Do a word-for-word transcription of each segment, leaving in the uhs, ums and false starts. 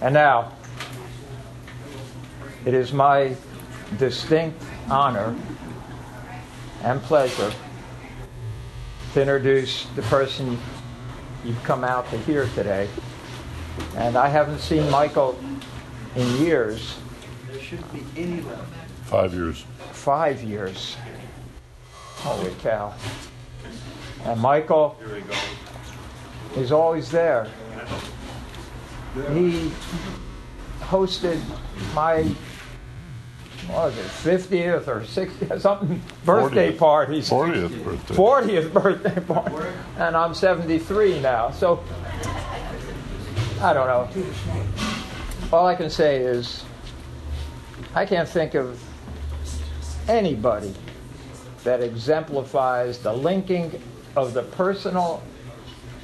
And now, it is my distinct honor and pleasure to introduce the person you've come out to hear today. And I haven't seen Michael in years. There shouldn't be any left. Five years. Five years. Holy cow. And Michael is always there. He hosted my, what was it, fiftieth or sixtieth, something, birthday fortieth. Parties. fortieth birthday. fortieth birthday party. And I'm seventy-three now. So, I don't know. All I can say is, I can't think of anybody that exemplifies the linking of the personal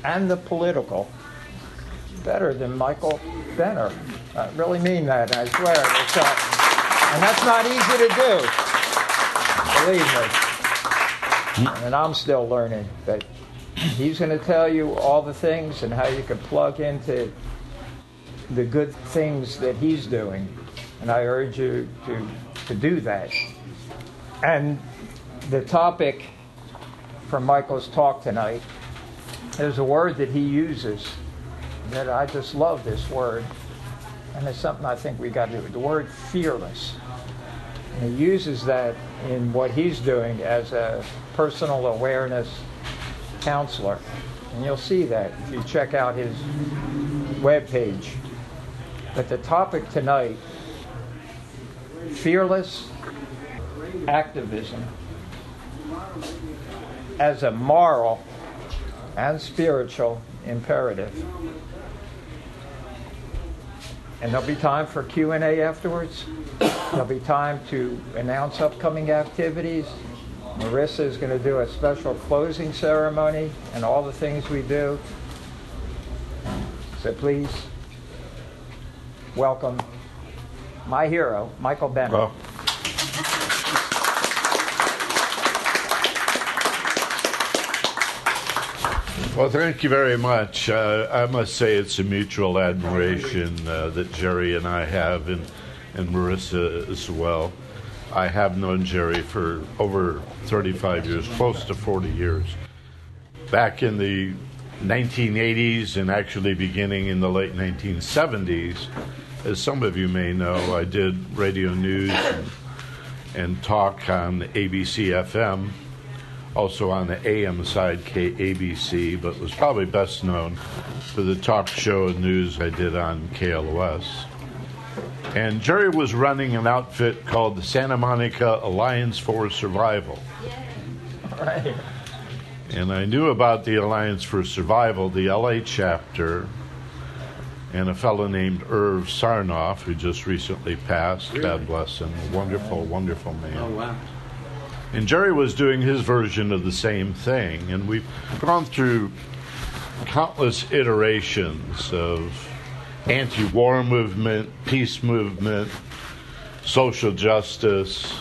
and the political better than Michael Benner. I really mean that, I swear. It's, uh, and that's not easy to do, believe me. And I'm still learning. But he's going to tell you all the things and how you can plug into the good things that he's doing. And I urge you to, to do that. And the topic for Michael's talk tonight is a word that he uses that I just love this word, and it's something I think we got to do. The word fearless. And he uses that in what he's doing as a personal awareness counselor. And you'll see that if you check out his webpage. But the topic tonight, fearless activism as a moral and spiritual imperative. And there'll be time for Q and A afterwards. There'll be time to announce upcoming activities. Marissa is going to do a special closing ceremony and all the things we do. So please welcome my hero, Michael Benner. Wow. Well, thank you very much. Uh, I must say it's a mutual admiration uh, that Jerry and I have, and, and Marissa as well. I have known Jerry for over thirty-five years, close to forty years. Back in the nineteen eighties and actually beginning in the late nineteen seventies, as some of you may know, I did radio news and, and talk on A B C F M. Also on the A M side, K A B C, but was probably best known for the talk show and news I did on K L O S. And Jerry was running an outfit called the Santa Monica Alliance for Survival. Right. And I knew about the Alliance for Survival, the L A chapter, and a fellow named Irv Sarnoff, who just recently passed, really? God bless him, a wonderful, wonderful man. Oh, wow. And Jerry was doing his version of the same thing. And we've gone through countless iterations of anti-war movement, peace movement, social justice,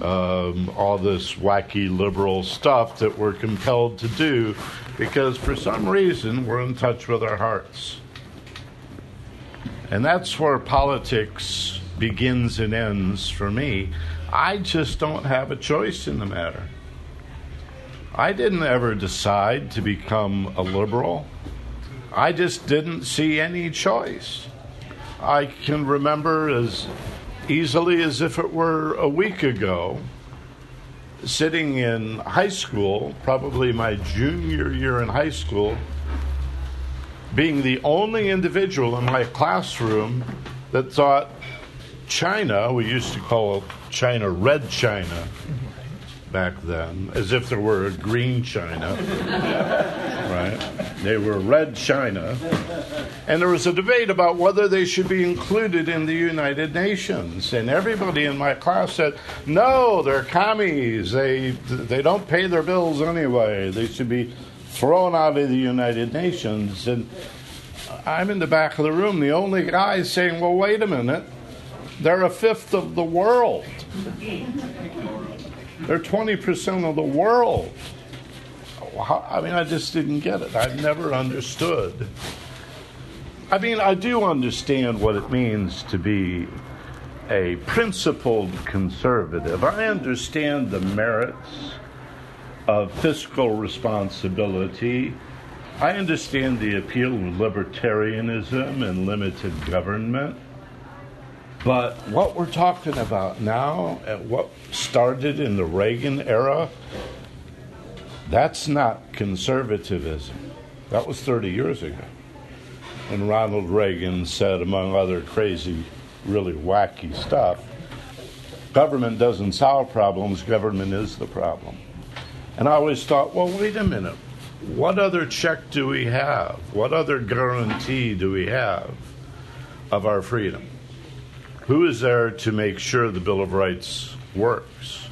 um, all this wacky liberal stuff that we're compelled to do because for some reason we're in touch with our hearts. And that's where politics begins and ends for me. I just don't have a choice in the matter. I didn't ever decide to become a liberal. I just didn't see any choice. I can remember as easily as if it were a week ago, sitting in high school, probably my junior year in high school, being the only individual in my classroom that thought China, we used to call China red China back then, as if there were a green China, right? They were red China. And there was a debate about whether they should be included in the United Nations. And everybody in my class said, no, they're commies. They, they don't pay their bills anyway. They should be thrown out of the United Nations. And I'm in the back of the room, the only guy saying, well, wait a minute. They're a fifth of the world. They're twenty percent of the world. I mean, I just didn't get it. I never understood I mean, I do understand what it means to be a principled conservative. I understand the merits of fiscal responsibility. I understand the appeal of libertarianism and limited government. But what we're talking about now, and what started in the Reagan era, that's not conservatism. That was thirty years ago. And Ronald Reagan said, among other crazy, really wacky stuff, government doesn't solve problems, government is the problem. And I always thought, well, wait a minute. What other check do we have? What other guarantee do we have of our freedom? Who is there to make sure the Bill of Rights works?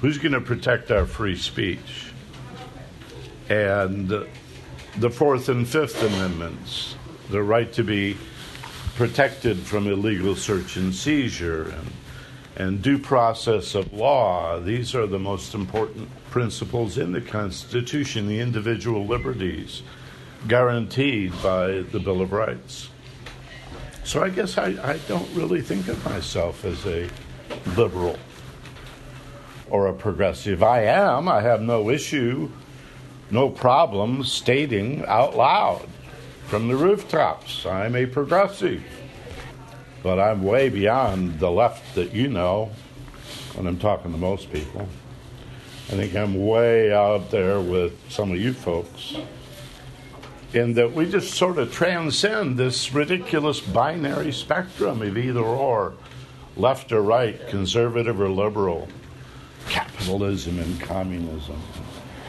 Who's going to protect our free speech? And the Fourth and Fifth Amendments, the right to be protected from illegal search and seizure, and, and due process of law, these are the most important principles in the Constitution, the individual liberties guaranteed by the Bill of Rights. So I guess I, I don't really think of myself as a liberal or a progressive. I am. I have no issue, no problem stating out loud from the rooftops, I'm a progressive. But I'm way beyond the left that you know when I'm talking to most people. I think I'm way out there with some of you folks in that we just sort of transcend this ridiculous binary spectrum of either or, left or right, conservative or liberal, capitalism and communism.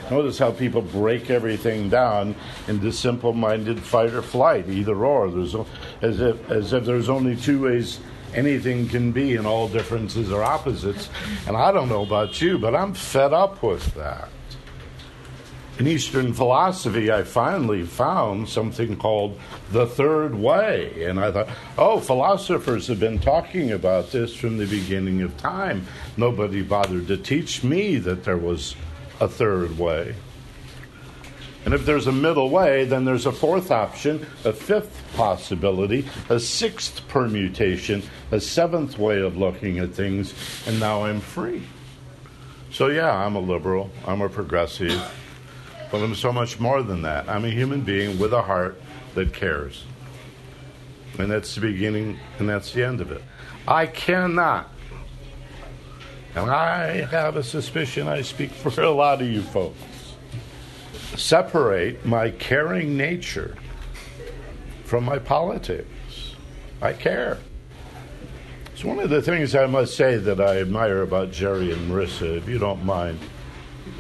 Notice how people break everything down into simple-minded fight or flight, either or. There's as if as if there's only two ways anything can be, and all differences are opposites. And I don't know about you, but I'm fed up with that. In Eastern philosophy, I finally found something called the third way. And I thought, oh, philosophers have been talking about this from the beginning of time. Nobody bothered to teach me that there was a third way. And if there's a middle way, then there's a fourth option, a fifth possibility, a sixth permutation, a seventh way of looking at things, and now I'm free. So yeah, I'm a liberal, I'm a progressive, but I'm so much more than that. I'm a human being with a heart that cares. And that's the beginning, and that's the end of it. I cannot. And I have a suspicion I speak for a lot of you folks. Separate my caring nature from my politics. I care. It's one of the things I must say that I admire about Jerry and Marissa, if you don't mind.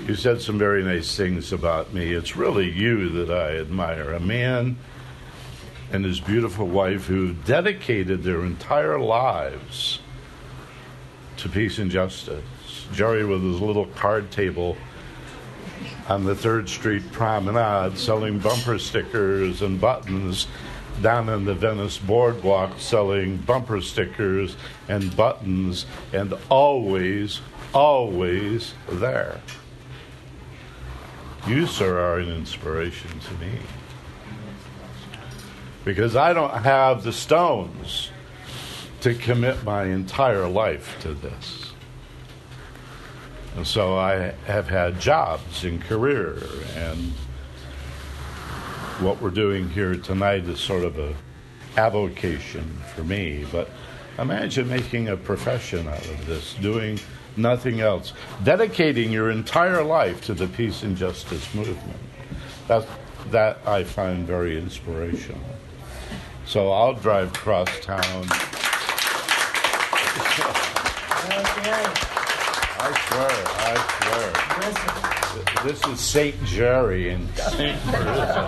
You said some very nice things about me. It's really you that I admire. A man and his beautiful wife who dedicated their entire lives to peace and justice. Jerry with his little card table on the third Street Promenade selling bumper stickers and buttons, down in the Venice Boardwalk selling bumper stickers and buttons, and always, always there. You, sir, are an inspiration to me. Because I don't have the stones to commit my entire life to this. And so I have had jobs and career, and what we're doing here tonight is sort of a avocation for me. But imagine making a profession out of this, doing nothing else, dedicating your entire life to the peace and justice movement. That, that I find very inspirational. So I'll drive across town. I swear, I swear. This is Saint Jerry and Saint Marissa.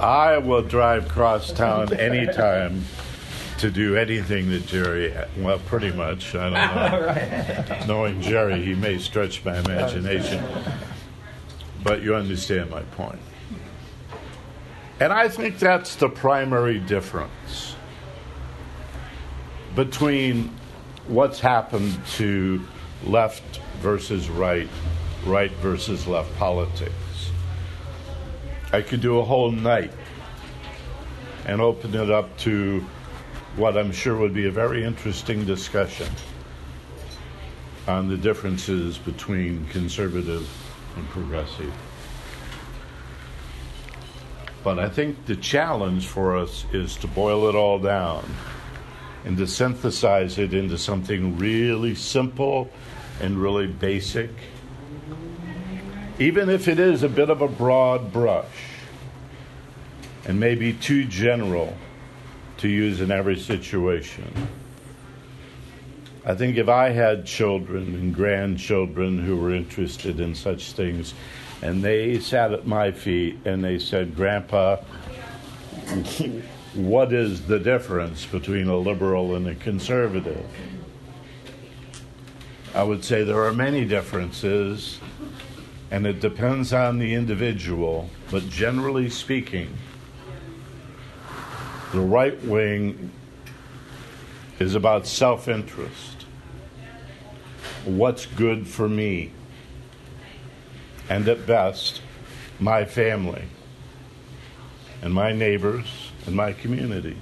I will drive across town anytime to do anything that Jerry, well, pretty much. I don't know. Knowing Jerry, he may stretch my imagination. But you understand my point. And I think that's the primary difference between what's happened to left versus right, right versus left politics. I could do a whole night and open it up to what I'm sure would be a very interesting discussion on the differences between conservative and progressive. But I think the challenge for us is to boil it all down and to synthesize it into something really simple and really basic, even if it is a bit of a broad brush and maybe too general to use in every situation. I think if I had children and grandchildren who were interested in such things, and they sat at my feet and they said, "Grandpa, what is the difference between a liberal and a conservative?" I would say there are many differences, and it depends on the individual, but generally speaking, the right wing is about self-interest. What's good for me? And at best, my family and my neighbors and my community.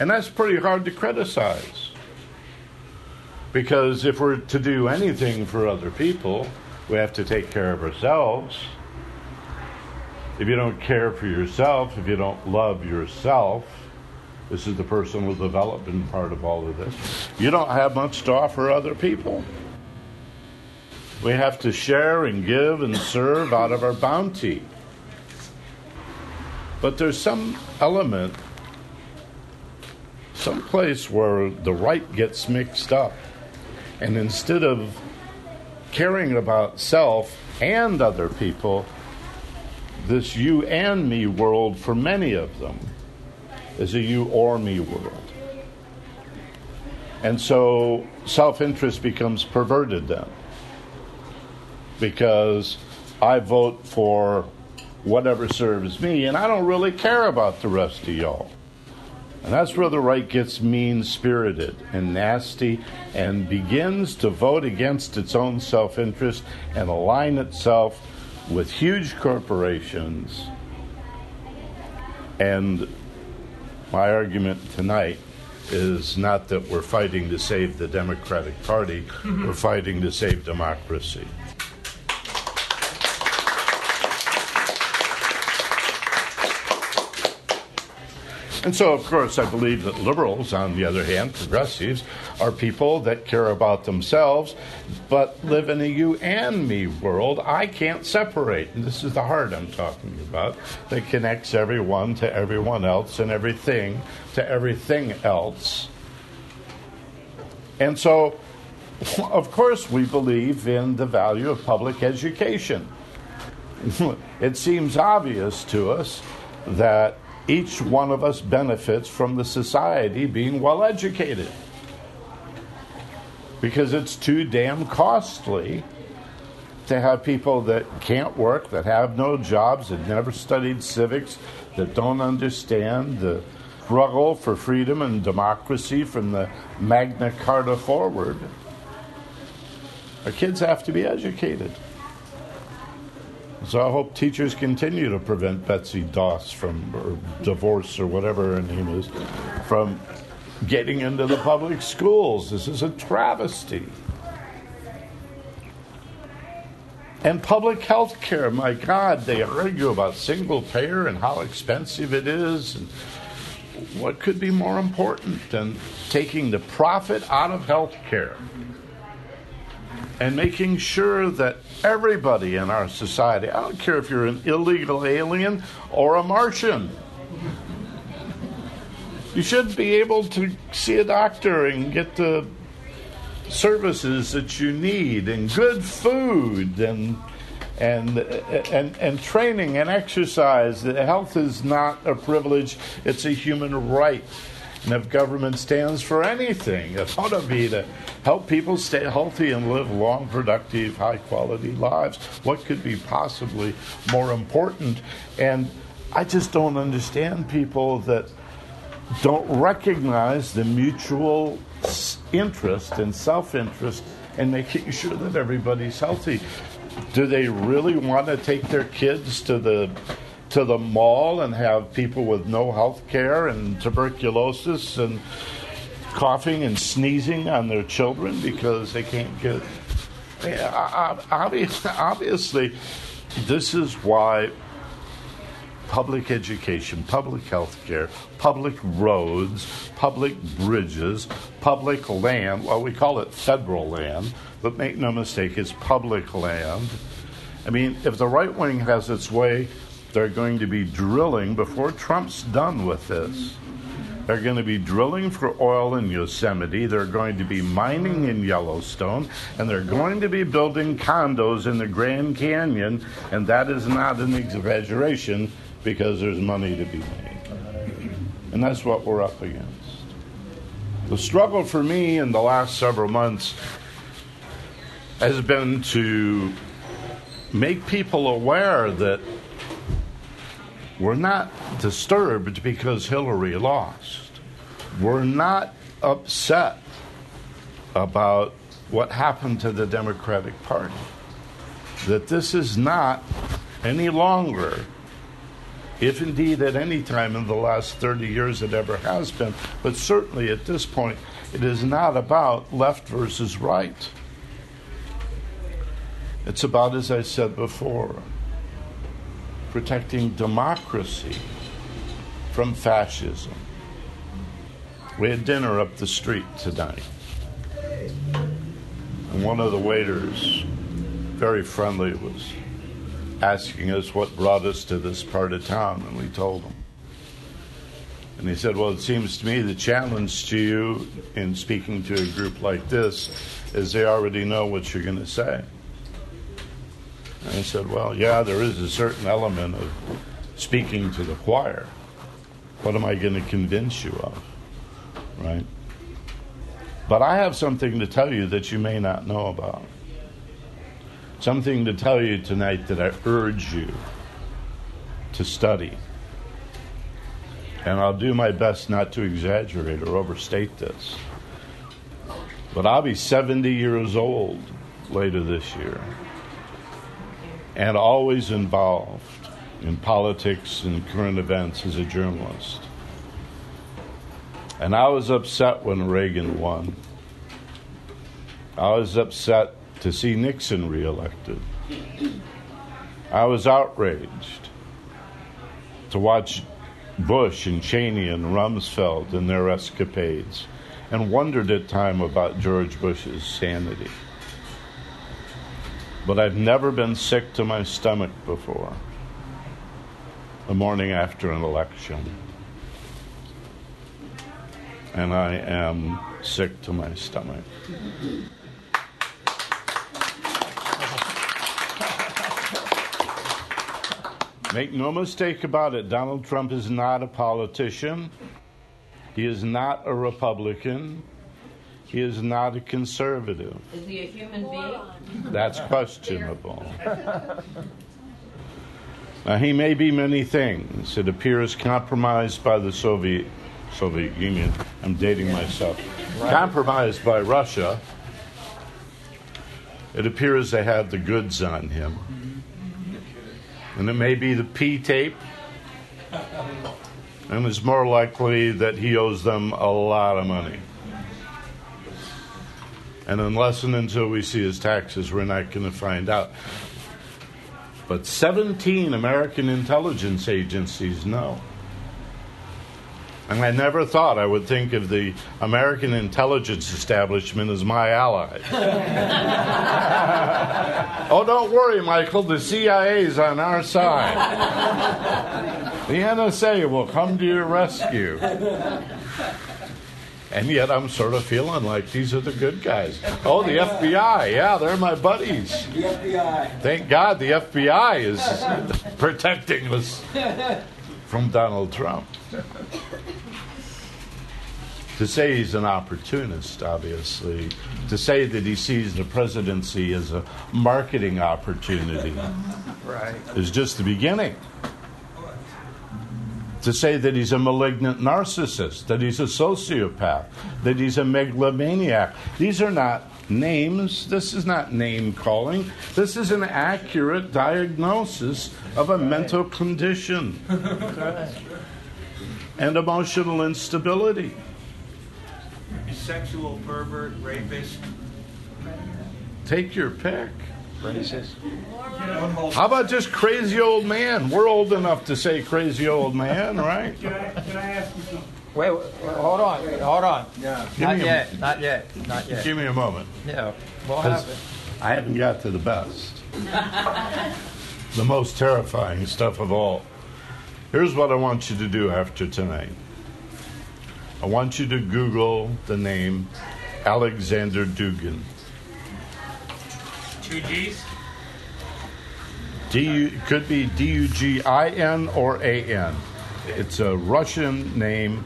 And that's pretty hard to criticize, because if we're to do anything for other people, we have to take care of ourselves. If you don't care for yourself, if you don't love yourself, this is the personal development part of all of this, you don't have much to offer other people. We have to share and give and serve out of our bounty. But there's some element, some place where the right gets mixed up. And instead of caring about self and other people, this you and me world for many of them is a you or me world. And so self-interest becomes perverted then, because I vote for whatever serves me and I don't really care about the rest of y'all. And that's where the right gets mean-spirited and nasty and begins to vote against its own self-interest and align itself with huge corporations. And my argument tonight is not that we're fighting to save the Democratic Party, mm-hmm. We're fighting to save democracy. And so, of course, I believe that liberals, on the other hand, progressives, are people that care about themselves, but live in a you and me world. I can't separate. And this is the heart I'm talking about that connects everyone to everyone else and everything to everything else. And so, of course, we believe in the value of public education. It seems obvious to us that each one of us benefits from the society being well educated, because it's too damn costly to have people that can't work, that have no jobs, that never studied civics, that don't understand the struggle for freedom and democracy from the Magna Carta forward. Our kids have to be educated. So I hope teachers continue to prevent Betsy Doss from, or divorce or whatever her name is, from getting into the public schools. This is a travesty. And public health care, my God, they argue about single payer and how expensive it is. And what could be more important than taking the profit out of health care and making sure that everybody in our society, I don't care if you're an illegal alien or a Martian, you should be able to see a doctor and get the services that you need, and good food, and and and, and training and exercise. Health is not a privilege, it's a human right. And if government stands for anything, it ought to be to help people stay healthy and live long, productive, high-quality lives. What could be possibly more important? And I just don't understand people that don't recognize the mutual interest and self-interest in making sure that everybody's healthy. Do they really want to take their kids to the to the mall and have people with no health care and tuberculosis and coughing and sneezing on their children because they can't get... Obviously, this is why public education, public health care, public roads, public bridges, public land, well, we call it federal land, but make no mistake, it's public land. I mean, if the right wing has its way, they're going to be drilling before Trump's done with this. They're going to be drilling for oil in Yosemite. They're going to be mining in Yellowstone. And they're going to be building condos in the Grand Canyon. And that is not an exaggeration because there's money to be made. And that's what we're up against. The struggle for me in the last several months has been to make people aware that we're not disturbed because Hillary lost. We're not upset about what happened to the Democratic Party. That this is not any longer, if indeed at any time in the last thirty years it ever has been, but certainly at this point, it is not about left versus right. It's about, as I said before, protecting democracy from fascism. We had dinner up the street tonight. And one of the waiters, very friendly, was asking us what brought us to this part of town, and we told him. And he said, well, it seems to me the challenge to you in speaking to a group like this is they already know what you're going to say. And I said, well, yeah, there is a certain element of speaking to the choir. What am I going to convince you of, right? But I have something to tell you that you may not know about. Something to tell you tonight that I urge you to study. And I'll do my best not to exaggerate or overstate this. But I'll be seventy years old later this year. And always involved in politics and current events as a journalist. And I was upset when Reagan won. I was upset to see Nixon reelected. I was outraged to watch Bush and Cheney and Rumsfeld and their escapades, and wondered at times about George Bush's sanity. But I've never been sick to my stomach before, the morning after an election. And I am sick to my stomach. Make no mistake about it, Donald Trump is not a politician. He is not a Republican. He is not a conservative. Is he a human being? That's questionable. Now, he may be many things. It appears compromised by the Soviet Soviet Union. I'm dating myself. Right. Compromised by Russia. It appears they have the goods on him. And it may be the P-tape. And it's more likely that he owes them a lot of money. And unless and until we see his taxes, we're not going to find out. But seventeen American intelligence agencies know. And I never thought I would think of the American intelligence establishment as my ally. Oh, don't worry, Michael. The C I A's on our side. The N S A will come to your rescue. And yet I'm sort of feeling like these are the good guys. Oh, the F B I. Yeah, they're my buddies. The F B I. Thank God the F B I is protecting us from Donald Trump. To say he's an opportunist, obviously. To say that he sees the presidency as a marketing opportunity right. is just the beginning. To say that he's a malignant narcissist, that he's a sociopath, that he's a megalomaniac. These are not names. This is not name-calling. This is an accurate diagnosis of a mental condition and emotional instability. Sexual pervert, rapist. Take your pick. Racist. How about just crazy old man? We're old enough to say crazy old man, right? Can I, can I ask you something? Wait, wait, hold on, hold on. Yeah. Not yet, a, not yet, not yet. Give me a moment. Yeah, what happened? I haven't got to the best. The most terrifying stuff of all. Here's what I want you to do after tonight. I want you to Google the name Alexander Dugin. Two G's? D could be D U G I N or A N. It's a Russian name,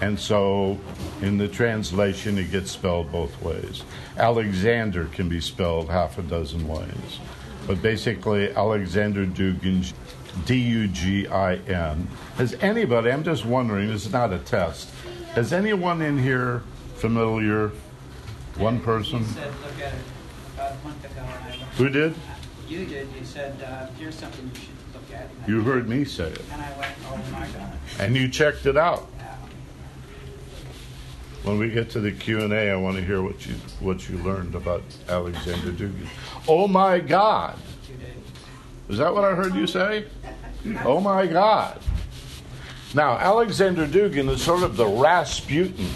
and so in the translation it gets spelled both ways. Alexander can be spelled half a dozen ways. But basically Alexander Dugin, D U G I N. Has anybody, I'm just wondering, this is not a test, is anyone in here familiar? One person? You said, look at it about a month ago. Who did? You did. You said, uh, here's something you should look at. You heard me say it. And I went, oh my God. And you checked it out. Yeah. When we get to the Q and A, I want to hear what you what you learned about Alexander Dugin. Oh my God. You did. Is that what I heard you say? Oh my God. Now, Alexander Dugin is sort of the Rasputin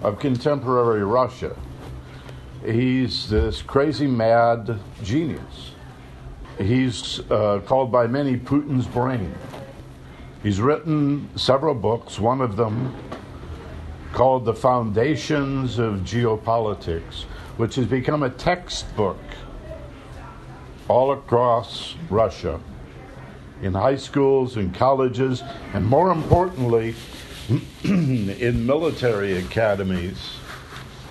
of contemporary Russia. He's this crazy, mad genius. He's uh, called by many Putin's brain. He's written several books, one of them called The Foundations of Geopolitics, which has become a textbook all across Russia, in high schools, in colleges, and more importantly, in military academies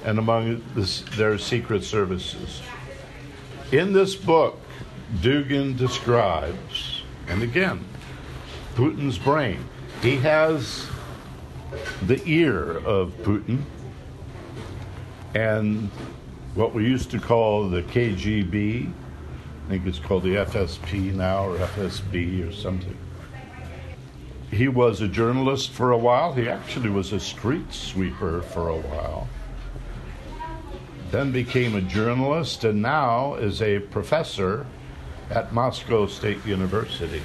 and among the, their secret services. In this book, Dugin describes, and again, Putin's brain. He has the ear of Putin and what we used to call the K G B, I think it's called the F S P now, or F S B or something. He was a journalist for a while. He actually was a street sweeper for a while. Then became a journalist, and now is a professor at Moscow State University.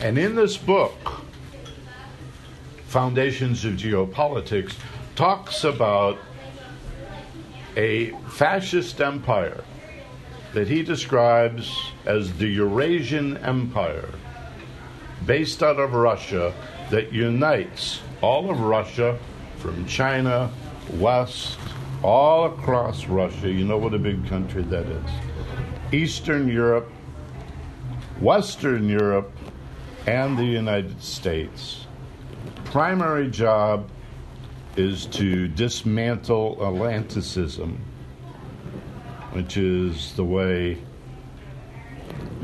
And in this book, Foundations of Geopolitics, talks about a fascist empire that he describes as the Eurasian Empire, based out of Russia, that unites all of Russia, from China, west, all across Russia. You know what a big country that is. Eastern Europe, Western Europe, and the United States. Primary job is to dismantle Atlanticism, which is the way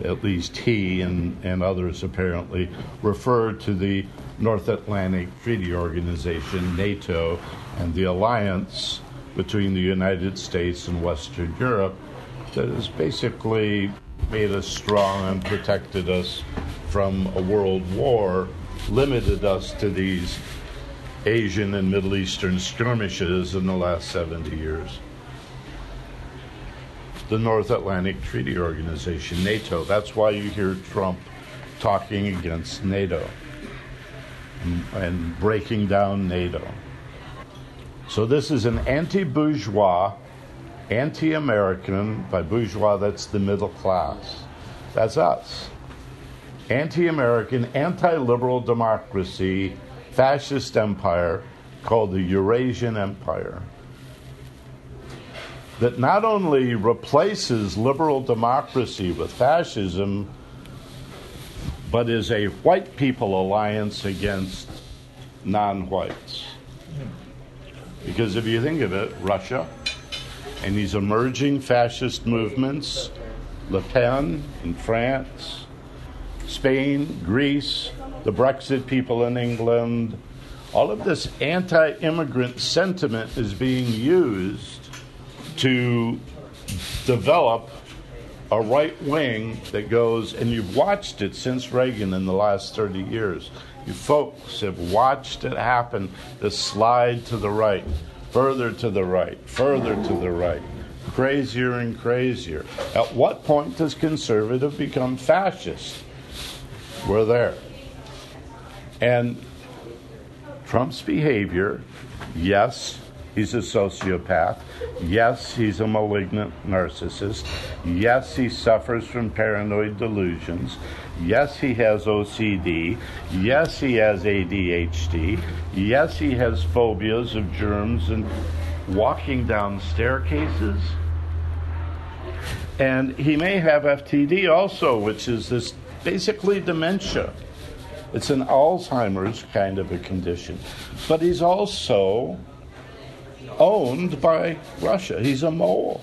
at least he and, and others apparently refer to the North Atlantic Treaty Organization, NATO, and the alliance between the United States and Western Europe that has basically made us strong and protected us from a world war, limited us to these Asian and Middle Eastern skirmishes in the last seventy years. The North Atlantic Treaty Organization, NATO. That's why you hear Trump talking against NATO and, and breaking down NATO. So this is an anti-bourgeois, anti-American, by bourgeois that's the middle class. That's us. Anti-American, anti-liberal democracy, fascist empire called the Eurasian Empire, that not only replaces liberal democracy with fascism, but is a white people alliance against non-whites. Because if you think of it, Russia and these emerging fascist movements, Le Pen in France, Spain, Greece, the Brexit people in England, all of this anti-immigrant sentiment is being used to develop a right wing that goes, and you've watched it since Reagan in the last thirty years. You folks have watched it happen, the slide to the right, further to the right, further to the right, crazier and crazier. At what point does conservative become fascist? We're there. And Trump's behavior, yes, he's a sociopath. Yes, he's a malignant narcissist. Yes, he suffers from paranoid delusions. Yes, he has O C D. Yes, he has A D H D. Yes, he has phobias of germs and walking down staircases. And he may have F T D also, which is this basically dementia. It's an Alzheimer's kind of a condition. But he's also owned by Russia. He's a mole.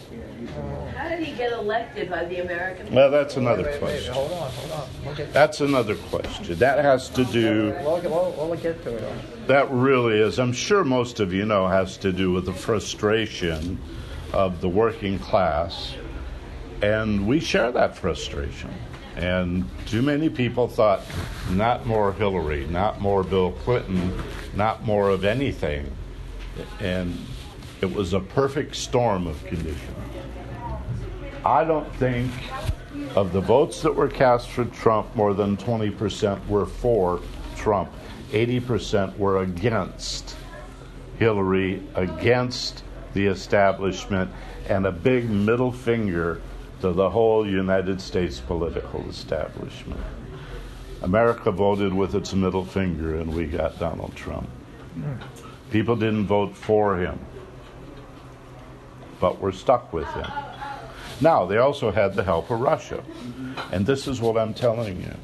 How did he get elected by the American people? Well, that's another wait, wait, question. Wait, wait, hold on, hold on. We'll get that's another question. That has to do... We'll, we'll, we'll get to it. That really is, I'm sure most of you know, has to do with the frustration of the working class. And we share that frustration. And too many people thought, not more Hillary, not more Bill Clinton, not more of anything. And it was a perfect storm of conditions. I don't think of the votes that were cast for Trump, more than twenty percent were for Trump. eighty percent were against Hillary, against the establishment, and a big middle finger to the whole United States political establishment. America voted with its middle finger, and we got Donald Trump. People didn't vote for him, but were stuck with him. Now, they also had the help of Russia. And this is what I'm telling you.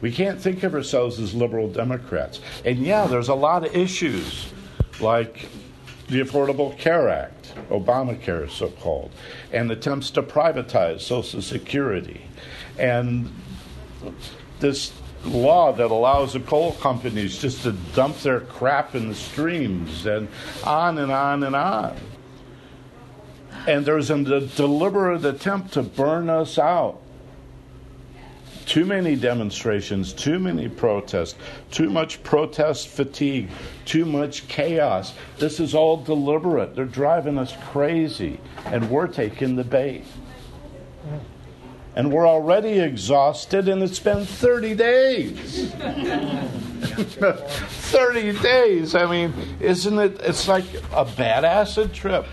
We can't think of ourselves as liberal Democrats. And yeah, there's a lot of issues, like the Affordable Care Act, Obamacare so-called, and attempts to privatize Social Security, and this law that allows the coal companies just to dump their crap in the streams, and on and on and on. And there's a deliberate attempt to burn us out. Too many demonstrations, too many protests, too much protest fatigue, too much chaos. This is all deliberate. They're driving us crazy, and we're taking the bait. And we're already exhausted, and it's been thirty days. thirty days. I mean, isn't it? It's like a bad acid trip.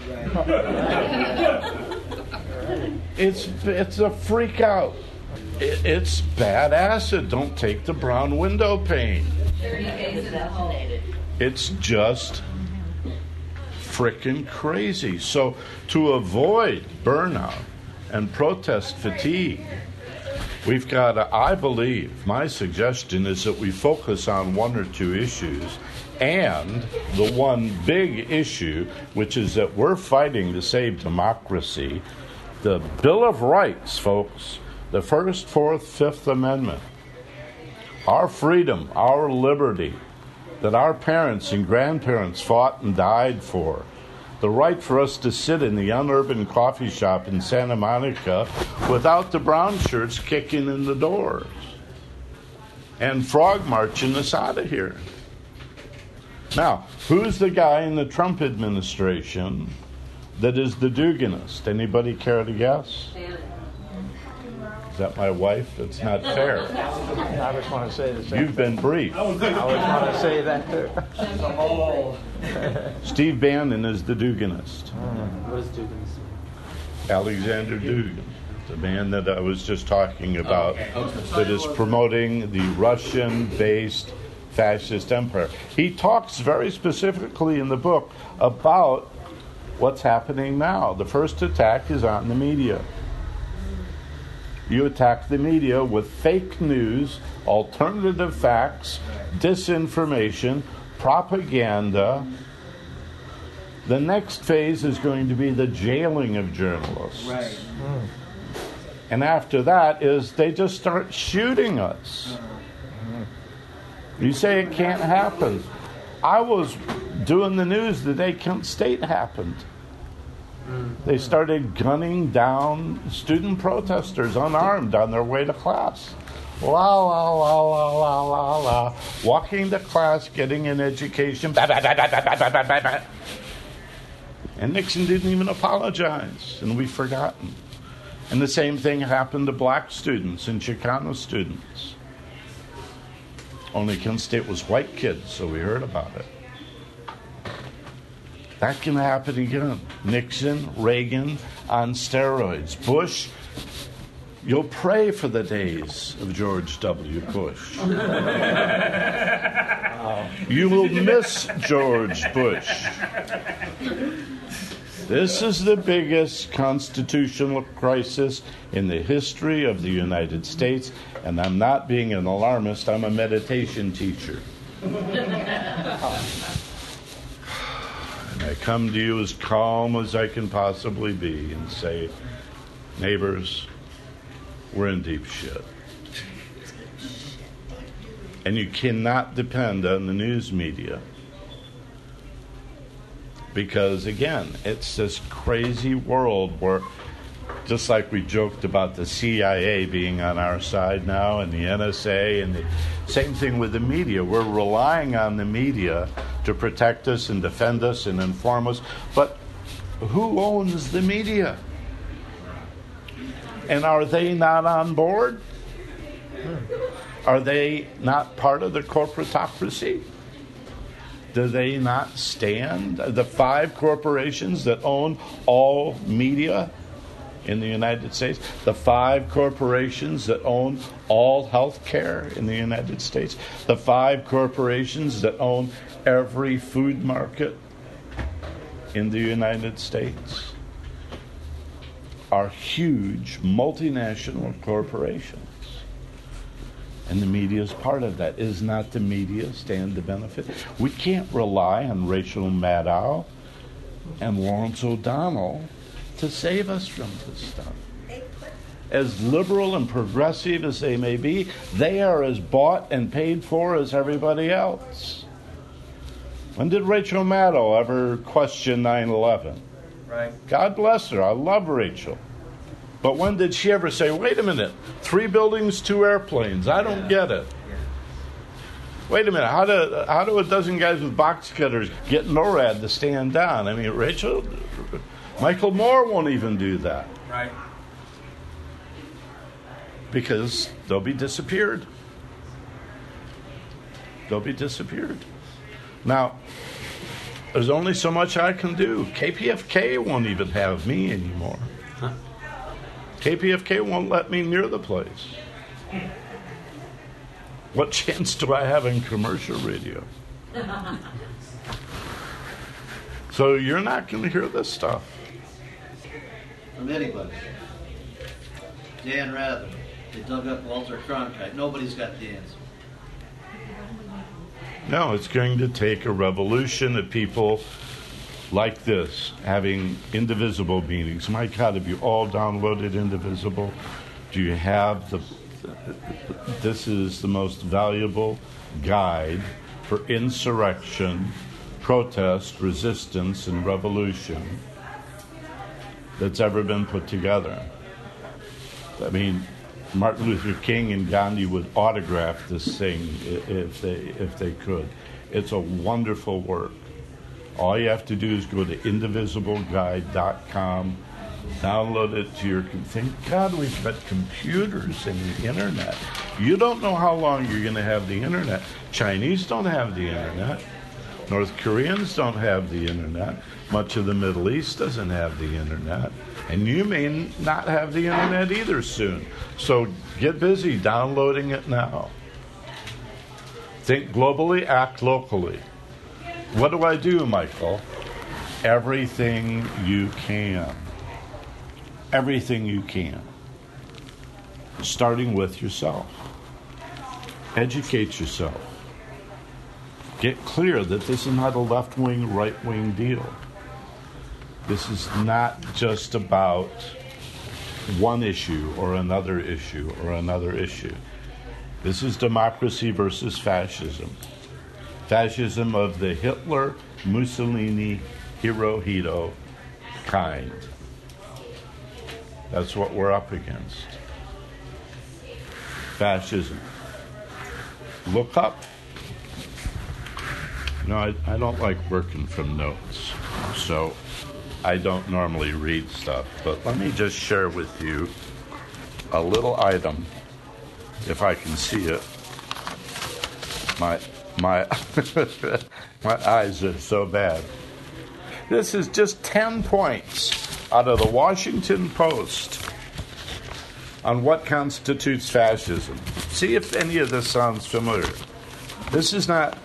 It's it's a freak out. It, it's bad acid. Don't take the brown window pane. thirty days of that. It's just frickin' crazy. So to avoid burnout and protest fatigue, we've got to, I believe, my suggestion is that we focus on one or two issues, and the one big issue, which is that we're fighting to save democracy. The Bill of Rights, folks, the First, Fourth, Fifth Amendment, our freedom, our liberty, that our parents and grandparents fought and died for. The right for us to sit in the unurban coffee shop in Santa Monica without the brown shirts kicking in the doors and frog marching us out of here. Now, who's the guy in the Trump administration that is the Duginist? Anybody care to guess? Is that my wife? That's not fair. I was going to say the same. You've been briefed. I was going to say that too. Oh. Steve Bannon is the Duginist. Mm. What is Duginist? Alexander Dugin, the man that I was just talking about, oh, okay. that is promoting the Russian-based fascist empire. He talks very specifically in the book about what's happening now. The first attack is on the media. You attack the media with fake news, alternative facts, disinformation, propaganda. The next phase is going to be the jailing of journalists. Right. Mm. And after that is they just start shooting us. You say it can't happen. I was doing the news the day Kent State happened. They started gunning down student protesters unarmed on their way to class. La, la, la, la, la, la, la. Walking to class, getting an education. Bah, bah, bah, bah, bah, bah, bah, bah, bah. And Nixon didn't even apologize, and we've forgotten. And the same thing happened to black students and Chicano students. Only Kent State was white kids, so we heard about it. That can happen again. Nixon, Reagan on steroids. Bush, you'll pray for the days of George W. Bush. You will miss George Bush. This is the biggest constitutional crisis in the history of the United States, and I'm not being an alarmist, I'm a meditation teacher. I come to you as calm as I can possibly be and say, neighbors, we're in deep shit. And you cannot depend on the news media. Because, again, it's this crazy world where, just like we joked about the C I A being on our side now and the N S A, and the same thing with the media. We're relying on the media to protect us and defend us and inform us. But who owns the media? And are they not on board? Are they not part of the corporatocracy? Do they not stand? The five corporations that own all media in the United States, the five corporations that own all health care in the United States, the five corporations that own every food market in the United States are huge multinational corporations. And the media is part of that. Is not the media stand to benefit? We can't rely on Rachel Maddow and Lawrence O'Donnell to save us from this stuff. As liberal and progressive as they may be, they are as bought and paid for as everybody else. When did Rachel Maddow ever question nine eleven? Right. God bless her. I love Rachel. But when did she ever say, wait a minute, three buildings, two airplanes. I don't yeah. get it. Yeah. Wait a minute, how do, how do a dozen guys with box cutters get NORAD to stand down? I mean, Rachel, Michael Moore won't even do that. Right. Because they'll be disappeared. They'll be disappeared. Now, there's only so much I can do. K P F K won't even have me anymore. Huh? K P F K won't let me near the place. What chance do I have in commercial radio? So you're not going to hear this stuff. From anybody. Dan Rather. They dug up Walter Cronkite. Nobody's got the answer. No, it's going to take a revolution of people like this, having Indivisible meetings. My God, have you all downloaded Indivisible? Do you have the... This is the most valuable guide for insurrection, protest, resistance, and revolution that's ever been put together. I mean, Martin Luther King and Gandhi would autograph this thing if they if they could. It's a wonderful work. All you have to do is go to indivisible guide dot com, download it to your computer. Thank God we've got computers and the internet. You don't know how long you're going to have the internet. Chinese don't have the internet. North Koreans don't have the internet. Much of the Middle East doesn't have the internet. And you may not have the internet either soon. So get busy downloading it now. Think globally, act locally. What do I do, Michael? Everything you can. Everything you can. Starting with yourself. Educate yourself. Get clear that this is not a left-wing, right-wing deal. This is not just about one issue or another issue or another issue. This is democracy versus fascism. Fascism of the Hitler, Mussolini, Hirohito kind. That's what we're up against. Fascism. Look up. No, I, I don't like working from notes, so I don't normally read stuff, but let me just share with you a little item, if I can see it. My my my eyes are so bad. This is just ten points out of the Washington Post on what constitutes fascism. See if any of this sounds familiar. This is not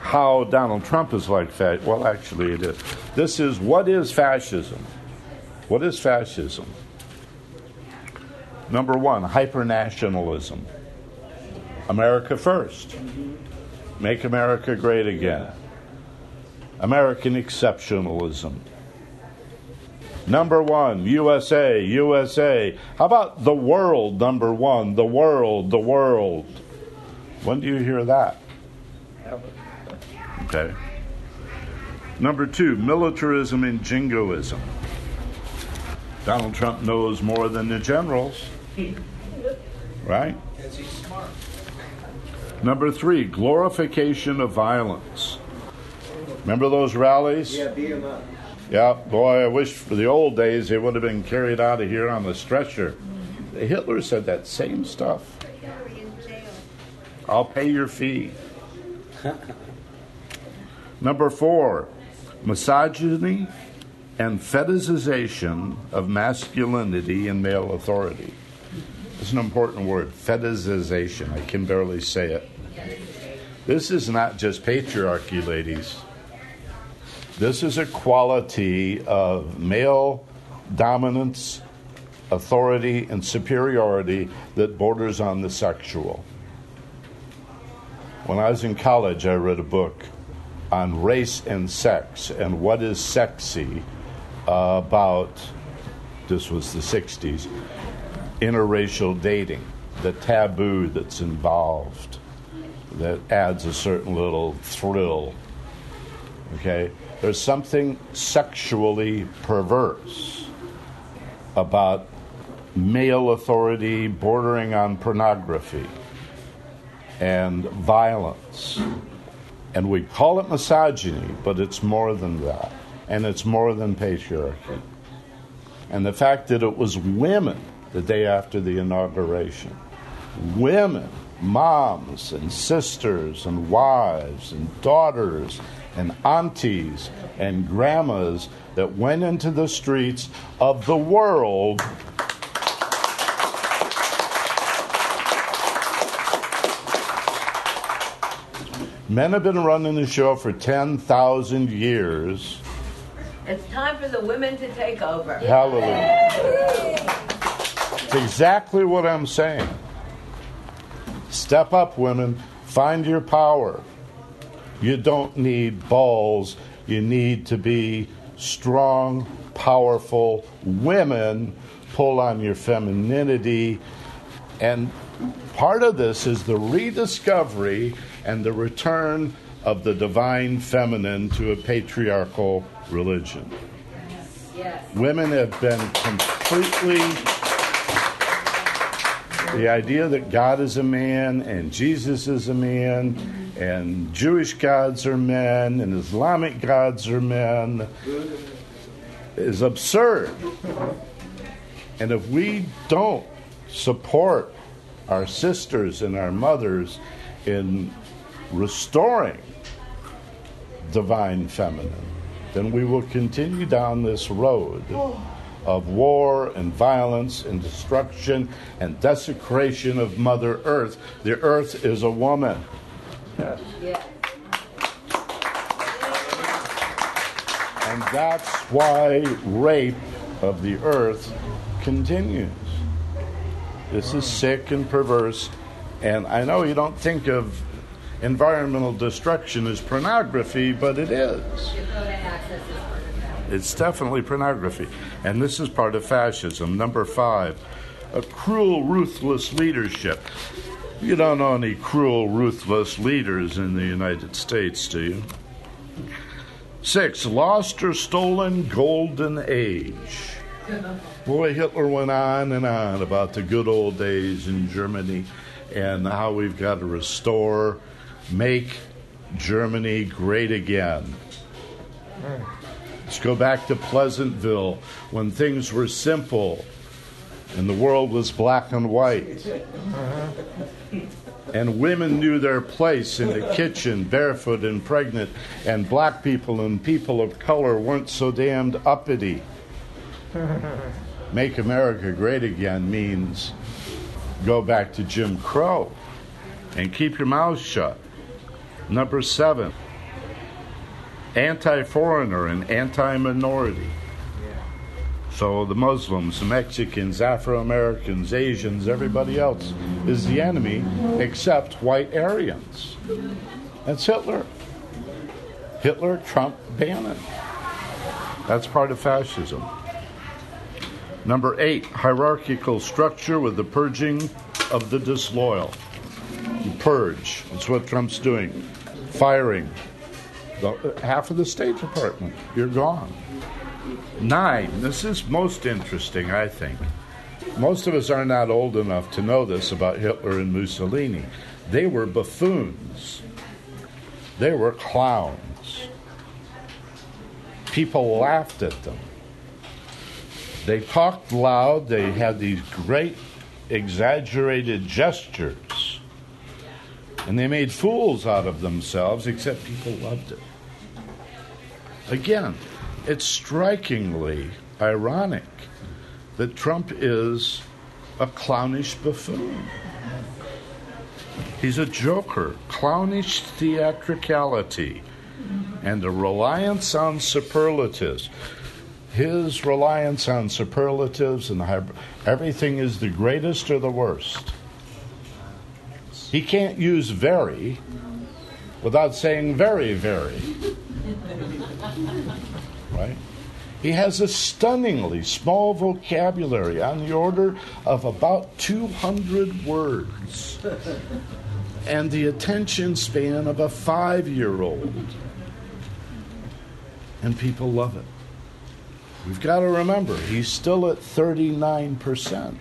how Donald Trump is like fasc- well, actually it is. This is what is fascism. What is fascism? Number one, hypernationalism. America first. Make America great again. American exceptionalism. Number one, U S A, U S A. How about the world, number one? The world, the world. When do you hear that? Okay. Number two, militarism and jingoism. Donald Trump knows more than the generals, right? Because he's smart. Number three, glorification of violence. Remember those rallies? Yeah, beat him up. Yeah, boy, I wish for the old days they would have been carried out of here on the stretcher. Hitler said that same stuff. I'll pay your fee. Number four, misogyny and fetishization of masculinity and male authority. It's an important word, fetishization. I can barely say it. This is not just patriarchy, ladies. This is a quality of male dominance, authority, and superiority that borders on the sexual. When I was in college, I read a book on race and sex and what is sexy uh, about, this was the sixties, interracial dating, the taboo that's involved that adds a certain little thrill. Okay? There's something sexually perverse about male authority bordering on pornography and violence. And we call it misogyny, but it's more than that. And it's more than patriarchy. And the fact that it was women the day after the inauguration. Women, moms and sisters and wives and daughters and aunties and grandmas that went into the streets of the world Men have been running the show for ten thousand years. It's time for the women to take over. Hallelujah. It's exactly what I'm saying. Step up, women. Find your power. You don't need balls. You need to be strong, powerful women. Pull on your femininity. And part of this is the rediscovery and the return of the divine feminine to a patriarchal religion. Yes. Yes. Women have been completely... The idea that God is a man and Jesus is a man and Jewish gods are men and Islamic gods are men is absurd. And if we don't support our sisters and our mothers in restoring divine feminine, then we will continue down this road of war and violence and destruction and desecration of Mother Earth. The Earth is a woman. Yes. Yeah. And that's why rape of the Earth continues. This is sick and perverse. And I know you don't think of environmental destruction as pornography, but it is. It's definitely pornography. And this is part of fascism. Number five, a cruel, ruthless leadership. You don't know any cruel, ruthless leaders in the United States, do you? Six, lost or stolen golden age. Boy, Hitler went on and on about the good old days in Germany and how we've got to restore, make Germany great again. Let's go back to Pleasantville when things were simple and the world was black and white. Uh-huh. And women knew their place in the kitchen, barefoot and pregnant, and black people and people of color weren't so damned uppity. Make America great again means go back to Jim Crow and keep your mouth shut. Number seven, anti-foreigner and anti-minority. So the Muslims, the Mexicans, Afro-Americans, Asians, everybody else is the enemy except white Aryans. That's Hitler. Hitler, Trump, Bannon. That's part of fascism. Number eight, hierarchical structure with the purging of the disloyal. You purge. That's what Trump's doing. Firing the, half of the State Department. You're gone. Nine, this is most interesting, I think. Most of us are not old enough to know this about Hitler and Mussolini. They were buffoons. They were clowns. People laughed at them. They talked loud. They had these great exaggerated gestures. And they made fools out of themselves, except people loved it. Again, it's strikingly ironic that Trump is a clownish buffoon. He's a joker, clownish theatricality, and a reliance on superlatives. His reliance on superlatives and everything is the greatest or the worst. He can't use very without saying very, very. Right? He has a stunningly small vocabulary on the order of about two hundred words and the attention span of a five-year-old. And people love it. We've got to remember, he's still at thirty-nine percent.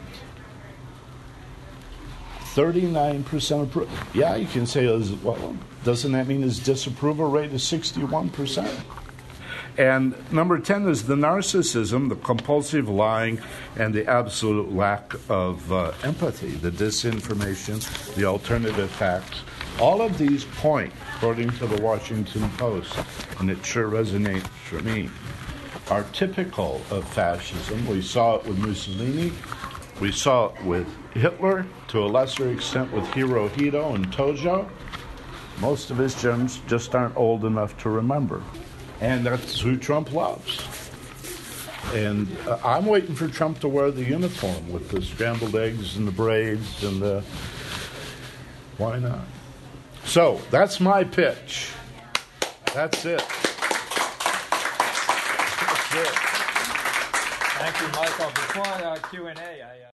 thirty-nine percent approval. Yeah, you can say, well, doesn't that mean his disapproval rate is sixty-one percent? And number ten is the narcissism, the compulsive lying, and the absolute lack of uh, empathy, the disinformation, the alternative facts. All of these point, according to the Washington Post, and it sure resonates for me, are typical of fascism. We saw it with Mussolini. We saw it with Hitler, to a lesser extent with Hirohito and Tojo. Most of his gems just aren't old enough to remember. And that's who Trump loves. And uh, I'm waiting for Trump to wear the uniform with the scrambled eggs and the braids and the... Why not? So, that's my pitch. That's it. That's it. Thank you, Michael. Before our Q and A, I... Uh...